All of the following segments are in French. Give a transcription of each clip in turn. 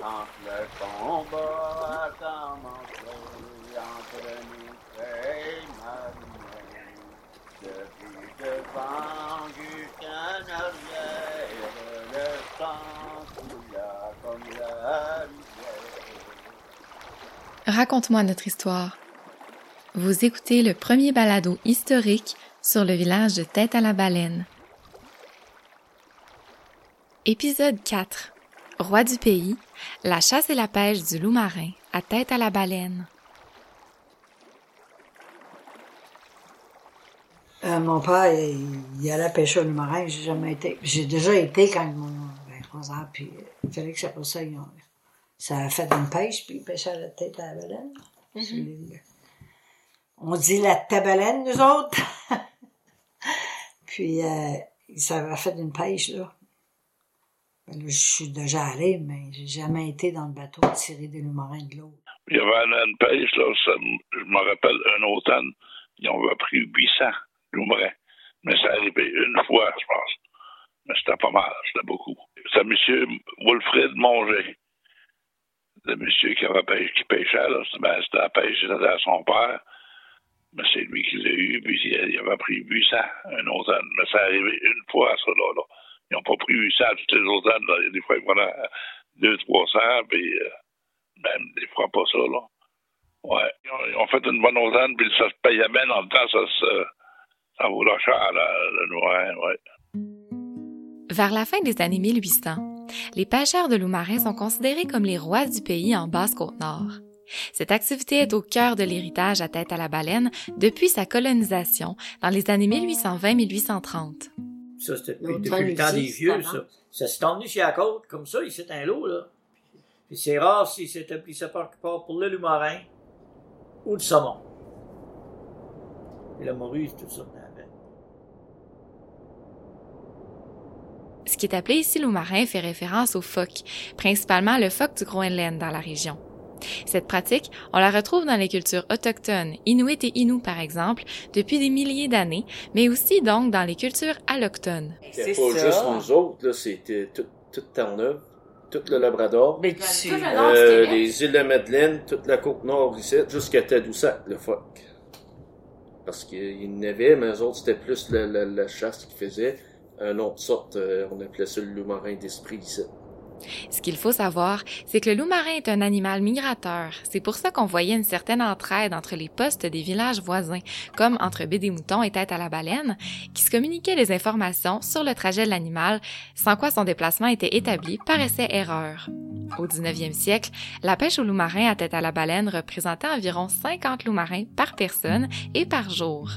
Quand le combat a commencé entre Mireille et Marie, depuis devant jusqu'en arrière, le sang coula comme la rivière. Raconte-moi notre histoire. Vous écoutez le premier balado historique sur le village de Tête à la Baleine. Épisode 4. Roi du pays, la chasse et la pêche du loup marin à Tête à la Baleine. Mon père, il allait pêcher au loup marin, j'ai jamais été. J'ai déjà été quand j'avais 11 ans, puis Félix, après ça, ça a fait une pêche, puis il pêchait à la Tête à la Baleine. Mm-hmm. On dit la Tabaleine, nous autres. Puis, ça avait fait une pêche, là. Ben là, je suis déjà allé, mais j'ai jamais été dans le bateau de tirer des loups marins de l'eau. Il y avait une pêche, là, ça, je me rappelle, un automne, ils ont pris 800 loups marins. Mais ça arrivait une fois, je pense. Mais c'était pas mal, c'était beaucoup. C'est M. Wilfred Manger, le monsieur qui pêchait, là. Ben, c'était la pêche, c'était à son père. Mais c'est lui qui l'a eu, puis il avait pris 800 un automne. Mais ça arrivait une fois, ça, là. Ils n'ont pas pris 800 tous les automnes. Là. Des fois, ils prenaient 200-300, puis même des fois pas ça, là. Ouais. Ils ont fait une bonne automne, puis ça se payait bien dans le temps, ça vaut la chair, le noir, ouais. Vers la fin des années 1800, les pêcheurs de loups marins sont considérés comme les rois du pays en Basse-Côte-Nord. Cette activité est au cœur de l'héritage à Tête à la Baleine depuis sa colonisation dans les années 1820-1830. Ça, c'était depuis le temps des vieux, ça. Ça s'est emmené chez la côte, comme ça, il s'est un lot, là. Puis c'est rare s'il s'établissait par quelque part pour le loup marin ou le saumon. Et la morue, tout ça. Ce qui est appelé ici loup marin fait référence au phoque, principalement le phoque du Groenland dans la région. Cette pratique, on la retrouve dans les cultures autochtones, Inuit et Innu par exemple, depuis des milliers d'années, mais aussi donc dans les cultures allochtones. C'était pas ça. Juste nous autres, là, c'était toute Terre-Neuve, tout le Labrador, mais tout le nord, les îles de la Madeleine, toute la Côte-Nord ici, jusqu'à Tadoussac, le phoque. Parce qu'il n'avait, mais eux autres, c'était plus la chasse qu'ils faisaient. Un autre sorte, on appelait ça le loup marin d'esprit ici. Ce qu'il faut savoir, c'est que le loup marin est un animal migrateur. C'est pour ça qu'on voyait une certaine entraide entre les postes des villages voisins, comme entre Baie-des-Moutons et Tête à la Baleine, qui se communiquaient des informations sur le trajet de l'animal, sans quoi son déplacement était établi par essai-erreur. Au 19e siècle, la pêche au loup marin à Tête à la Baleine représentait environ 50 loups marins par personne et par jour.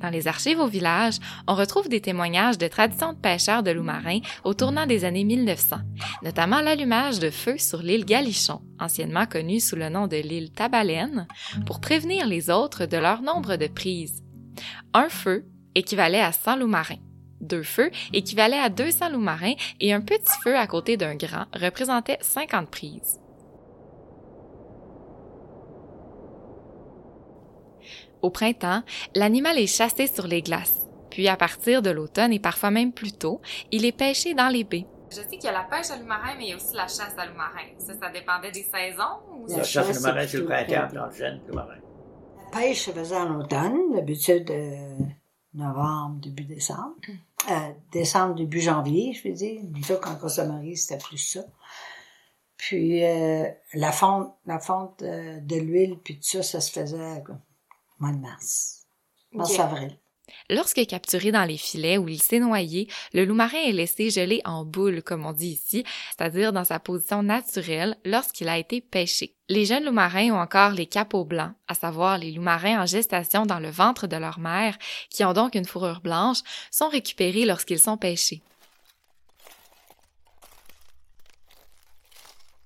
Dans les archives au village, on retrouve des témoignages de traditions de pêcheurs de loups marins au tournant des années 1900, notamment l'allumage de feux sur l'île Galichon, anciennement connue sous le nom de l'île Tabaleine, pour prévenir les autres de leur nombre de prises. Un feu équivalait à 100 loups marins, deux feux équivalaient à 200 loups marins et un petit feu à côté d'un grand représentait 50 prises. Au printemps, l'animal est chassé sur les glaces. Puis, à partir de l'automne et parfois même plus tôt, il est pêché dans les baies. Je sais qu'il y a la pêche à loup marin, mais il y a aussi la chasse à loup marin. Ça dépendait des saisons? Ou la chasse à loup marin, c'est le printemps, dans le jeune loup marin. La pêche se faisait en automne, d'habitude novembre, début décembre. Décembre, début janvier, je veux dire. Déjà, quand on se marie, c'était plus ça. Puis, la fonte de l'huile, puis tout ça, ça se faisait... quoi. Mois de mars. Mars-avril. Lorsque capturé dans les filets où il s'est noyé, le loup marin est laissé geler en boule, comme on dit ici, c'est-à-dire dans sa position naturelle lorsqu'il a été pêché. Les jeunes loups marins ont encore les capots blancs, à savoir les loups marins en gestation dans le ventre de leur mère, qui ont donc une fourrure blanche, sont récupérés lorsqu'ils sont pêchés.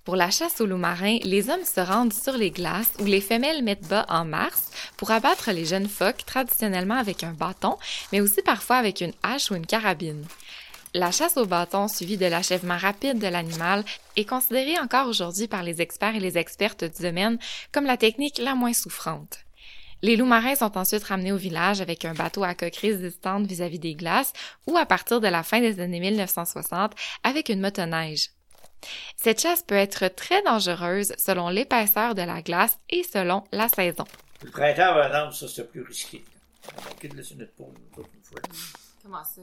Pour la chasse aux loups marins, les hommes se rendent sur les glaces où les femelles mettent bas en mars pour abattre les jeunes phoques traditionnellement avec un bâton, mais aussi parfois avec une hache ou une carabine. La chasse au bâton suivie de l'achèvement rapide de l'animal est considérée encore aujourd'hui par les experts et les expertes du domaine comme la technique la moins souffrante. Les loups marins sont ensuite ramenés au village avec un bateau à coque résistante vis-à-vis des glaces ou à partir de la fin des années 1960 avec une motoneige. Cette chasse peut être très dangereuse selon l'épaisseur de la glace et selon la saison. Le printemps, par exemple, ça, c'est plus risqué. On quitte laisser notre peau une fois. Comment ça?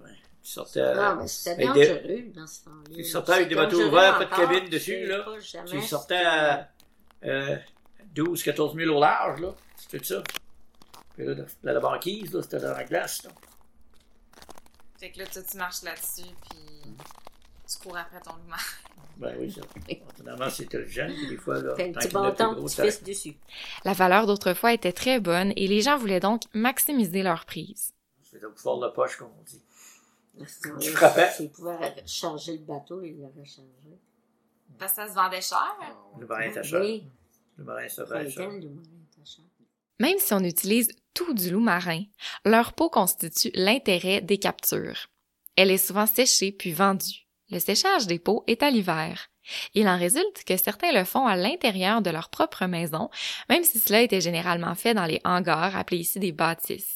Ouais. Tu sortais dans ce temps-là. Tu sortais avec des bateaux ouverts, pas de cabine dessus, là. Tu sortais à 12, 14 000 au large, là. C'est tout ça. Puis là, la banquise, là, c'était dans la glace, là. Fait que là, tu marches là-dessus, puis tu cours après ton mouvement. Ben oui, ça. Finalement, c'est intelligent, puis des fois, là, un petit bon temps, tu fesses dessus. La valeur d'autrefois était très bonne, et les gens voulaient donc maximiser leur prise. C'est donc fort de la poche, comme on dit. Tu frappais. S'ils pouvaient changer le bateau, ils l'avaient changé. Parce que ça se vendait cher. Le marin était cher. Le marin se vendait cher. Même si on utilise tout du loup marin, leur peau constitue l'intérêt des captures. Elle est souvent séchée puis vendue. Le séchage des peaux est à l'hiver. Il en résulte que certains le font à l'intérieur de leur propre maison, même si cela était généralement fait dans les hangars, appelés ici des bâtisses.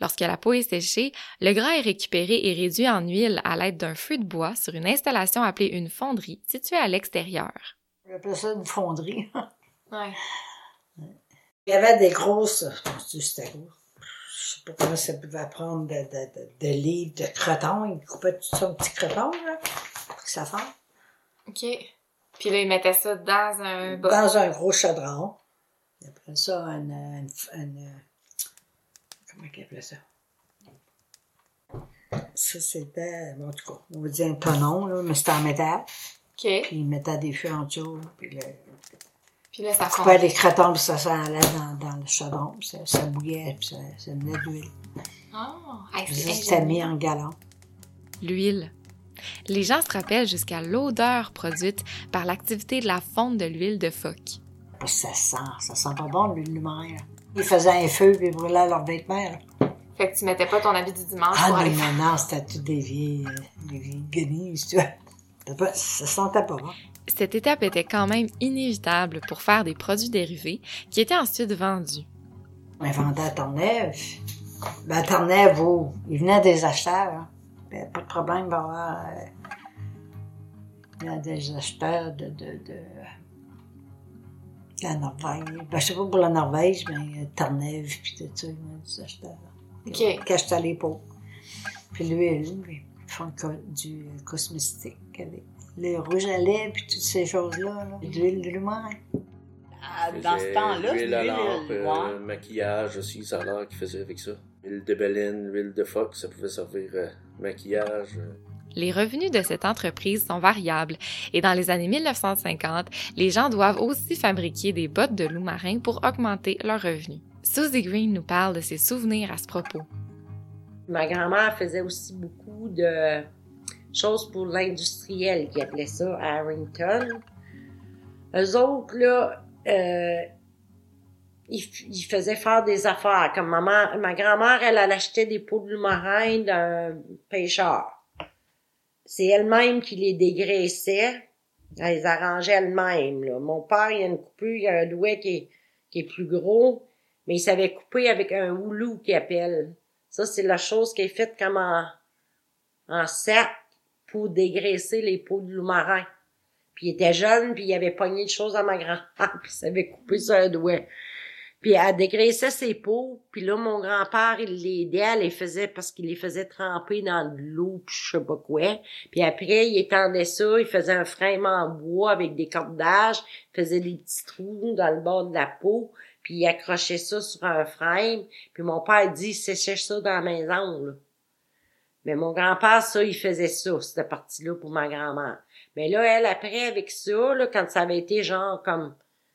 Lorsque la peau est séchée, le gras est récupéré et réduit en huile à l'aide d'un feu de bois sur une installation appelée une fonderie, située à l'extérieur. J'appelle ça une fonderie. Ouais. Il y avait des grosses, je sais pas comment ça pouvait prendre de livres, de crotons. Ils coupaient tout ça en petits crotons, là, pour que ça fende. OK. Puis là, ils mettaient ça dans un... Dans un gros chaudron. Ils appelaient ça comment ils appelaient ça? Ça, c'était, en tout cas, on va dire un tonneau, là, mais c'était en métal. OK. Puis ils mettaient des feux en dessous, puis là... On coupait les crotons, puis ça allait dans le chaudron, puis ça bouillait, puis ça venait d'huile. C'était mis en galon. L'huile. Les gens se rappellent jusqu'à l'odeur produite par l'activité de la fonte de l'huile de phoque. Ça sent pas bon, l'huile du marin. Ils faisaient un feu, puis ils brûlaient leurs vêtements. Là. Fait que tu mettais pas ton habit du dimanche pour aller... Ah non, c'était toutes des vieilles guenilles, tu vois. Ça sentait pas bon. Cette étape était quand même inévitable pour faire des produits dérivés qui étaient ensuite vendus. Mais vendait à Terre-Neuve. Ben, Terre-Neuve, oh, il venait des acheteurs. Hein. Ben, pas de problème, ben, il y a des acheteurs de la Norvège. Ben, je sais pas pour la Norvège, mais Terre-Neuve, puis tout ça, il y a des acheteurs. OK. Qui achetaient les pots. Puis l'huile, ils font du cosmétique avec. Le rouge à lèvres puis toutes ces choses-là, là. L'huile de l'humain. Dans ce temps-là, l'huile à lampe, le maquillage aussi, ça a l'air qu'ils faisaient avec ça. L'huile de baleine, l'huile de phoque, ça pouvait servir maquillage. Les revenus de cette entreprise sont variables et dans les années 1950, les gens doivent aussi fabriquer des bottes de loup marin pour augmenter leurs revenus. Susie Green nous parle de ses souvenirs à ce propos. Ma grand-mère faisait aussi beaucoup de... chose pour l'industriel, qui appelait ça à Harrington. Eux autres, là, ils faisaient faire des affaires. Comme ma grand-mère, elle achetait des peaux de loup marin d'un pêcheur. C'est elle-même qui les dégraissait. Elle les arrangeait elle-même, là. Mon père, il a une coupure, il a un douet qui est plus gros, mais il savait couper avec un houlou qui appelle. Ça, c'est la chose qui est faite comme en sac. Pour dégraisser les peaux de loup marin. Puis il était jeune, puis il avait pogné de choses à ma grand-mère, puis ça avait coupé sur un doigt. Puis elle dégraissait ses peaux, puis là, mon grand-père, il l'aidait, elle les faisait, parce qu'il les faisait tremper dans de l'eau, puis je sais pas quoi. Puis après, il étendait ça, il faisait un frame en bois avec des cordages, il faisait des petits trous dans le bord de la peau, puis il accrochait ça sur un frame, puis mon père dit, il séchait ça dans la maison, là. Mais mon grand-père, ça, il faisait ça, cette partie-là, pour ma grand-mère. Mais là, elle, après, avec ça, là, quand ça avait été genre comme...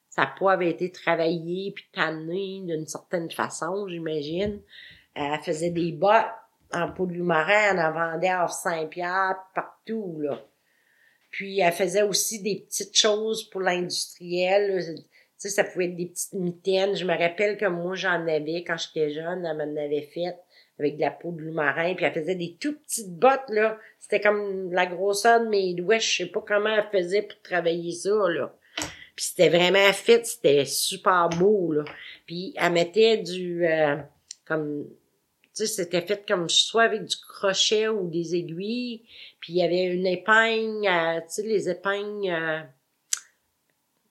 Sa peau avait été travaillée puis tannée d'une certaine façon, j'imagine. Elle faisait des bottes en peau de loup marin, elle en vendait à Saint-Pierre, partout, là. Puis elle faisait aussi des petites choses pour l'industriel. Tu sais, ça pouvait être des petites mitaines. Je me rappelle que moi, j'en avais quand j'étais jeune, elle m'en avait fait. Avec de la peau de loup marin, puis elle faisait des tout petites bottes, là. C'était comme la grosseur de mes doigts, je sais pas comment elle faisait pour travailler ça, là. Puis c'était vraiment fit, c'était super beau, là. Puis elle mettait du, comme Tu sais, c'était fait comme soit avec du crochet ou des aiguilles. Puis il y avait une épingle, tu sais, les épingles...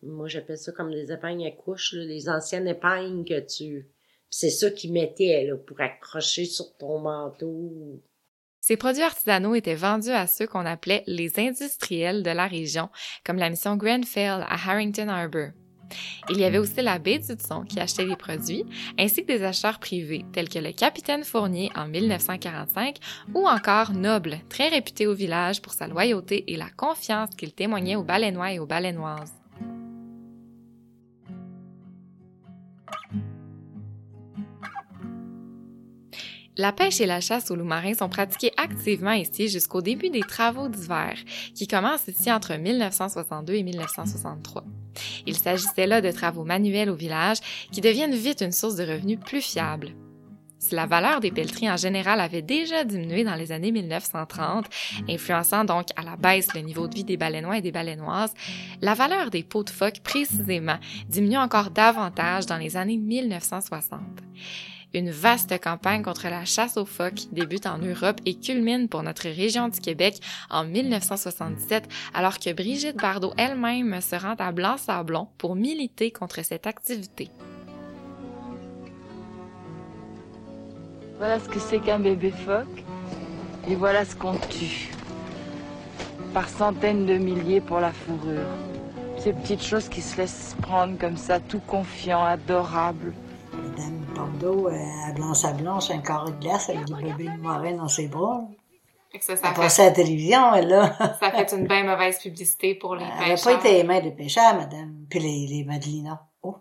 moi, j'appelle ça comme des épingles à couche, là, les anciennes épingles que tu... Puis c'est ça qu'ils mettaient là, pour accrocher sur ton manteau. Ces produits artisanaux étaient vendus à ceux qu'on appelait les industriels de la région, comme la mission Grenfell à Harrington Harbor. Il y avait aussi la baie d'Hudson qui achetait des produits, ainsi que des acheteurs privés, tels que le Capitaine Fournier en 1945 ou encore Noble, très réputé au village pour sa loyauté et la confiance qu'il témoignait aux Baleinois et aux Baleinoises. La pêche et la chasse au loup marin sont pratiquées activement ici jusqu'au début des travaux d'hiver, qui commencent ici entre 1962 et 1963. Il s'agissait là de travaux manuels au village qui deviennent vite une source de revenus plus fiable. Si la valeur des pelleteries en général avait déjà diminué dans les années 1930, influençant donc à la baisse le niveau de vie des Baleinois et des Baleinoises, la valeur des peaux de phoque précisément diminue encore davantage dans les années 1960. Une vaste campagne contre la chasse aux phoques débute en Europe et culmine pour notre région du Québec en 1977, alors que Brigitte Bardot elle-même se rend à Blanc-Sablon pour militer contre cette activité. Voilà ce que c'est qu'un bébé phoque et voilà ce qu'on tue. Par centaines de milliers pour la fourrure. Ces petites choses qui se laissent prendre comme ça, tout confiant, adorable. Madame Bordeaux, à Blanc-Sablon, c'est un carré de glace avec des bébés de marais dans ses bras. Elle passait à la télévision, elle, là. Ça a fait une bien mauvaise publicité pour les pêcheurs. Elle n'a pas été aimée des pêcheurs, madame. Puis les Madelinos. Oh.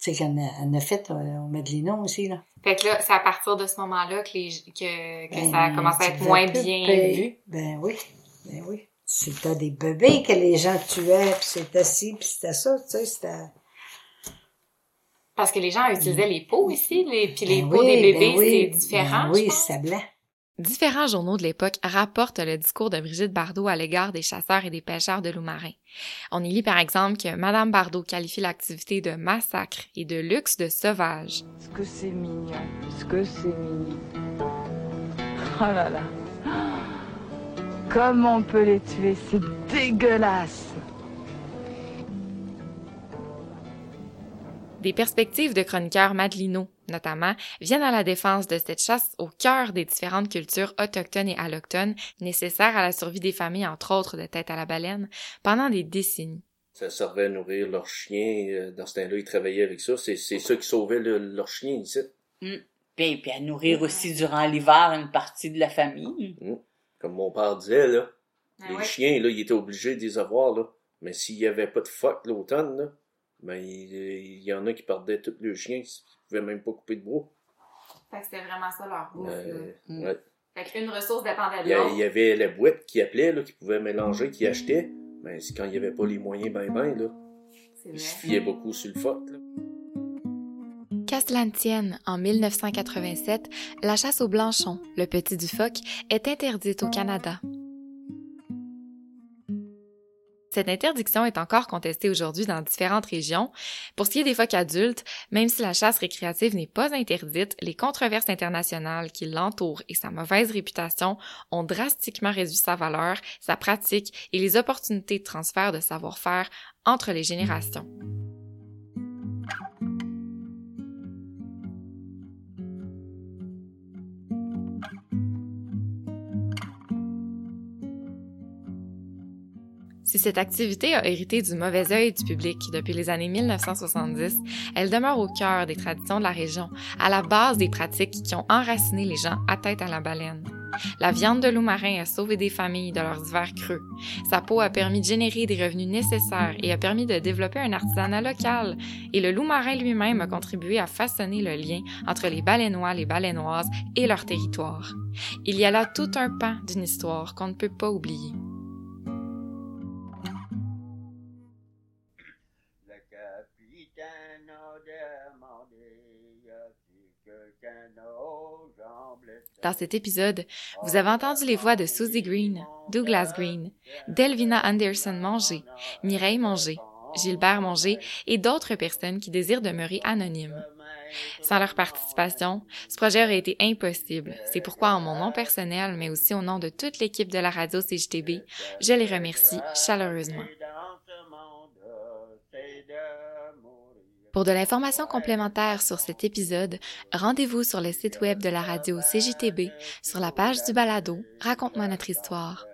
Tu sais qu'elle a fait aux Madelinos aussi, là. Fait que là, c'est à partir de ce moment-là que ça a commencé à être moins bien vu. Ben oui, ben oui. C'était des bébés que les gens tuaient, puis c'était ci, puis c'était ça, tu sais, c'était... Parce que les gens utilisaient les peaux ici, puis les peaux des bébés, c'est différent. Oui, c'est blanc. Différents journaux de l'époque rapportent le discours de Brigitte Bardot à l'égard des chasseurs et des pêcheurs de loups marins. On y lit par exemple que Madame Bardot qualifie l'activité de massacre et de luxe de sauvage. Est-ce que c'est mignon? Est-ce que c'est mignon? Oh là là! Comme on peut les tuer, c'est dégueulasse! Des perspectives de chroniqueurs madelinots, notamment, viennent à la défense de cette chasse au cœur des différentes cultures autochtones et allochtones, nécessaires à la survie des familles, entre autres de Tête à la Baleine, pendant des décennies. Ça servait à nourrir leurs chiens. Dans ce temps-là, ils travaillaient avec ça. C'est ceux qui sauvaient leurs chiens, ici. Mm. Puis à nourrir aussi durant l'hiver une partie de la famille. Mm. Comme mon père disait, là, les chiens, là, ils étaient obligés de les avoir. Là. Mais s'il n'y avait pas de phoque l'automne, là, ben, il y en a qui perdaient tous leurs chiens, qui ne pouvaient même pas couper de bois. Fait que c'était vraiment ça leur bouffe. Ouais. Fait qu'une ressource dépendait de l'autre. Il y avait la boîte qui appelait, là, qui pouvait mélanger, qui achetait. Mais c'est quand il n'y avait pas les moyens, là. C'est vrai. Ils se fiaient beaucoup sur le phoque, là. Qu'à cela ne tienne, en 1987, la chasse au blanchon, le petit du phoque, est interdite au Canada. Cette interdiction est encore contestée aujourd'hui dans différentes régions. Pour ce qui est des phoques adultes, même si la chasse récréative n'est pas interdite, les controverses internationales qui l'entourent et sa mauvaise réputation ont drastiquement réduit sa valeur, sa pratique et les opportunités de transfert de savoir-faire entre les générations. Si cette activité a hérité du mauvais œil du public depuis les années 1970, elle demeure au cœur des traditions de la région, à la base des pratiques qui ont enraciné les gens à Tête à la Baleine. La viande de loup marin a sauvé des familles de leurs hivers creux. Sa peau a permis de générer des revenus nécessaires et a permis de développer un artisanat local. Et le loup marin lui-même a contribué à façonner le lien entre les Baleinois, les Baleinoises et leur territoire. Il y a là tout un pan d'une histoire qu'on ne peut pas oublier. Dans cet épisode, vous avez entendu les voix de Susie Green, Douglas Green, Delvina Anderson-Manger, Mireille-Manger, Gilbert-Manger et d'autres personnes qui désirent demeurer anonymes. Sans leur participation, ce projet aurait été impossible. C'est pourquoi, en mon nom personnel, mais aussi au nom de toute l'équipe de la radio CJTB, je les remercie chaleureusement. Pour de l'information complémentaire sur cet épisode, rendez-vous sur le site web de la radio CJTB, sur la page du balado « Raconte-moi notre histoire ».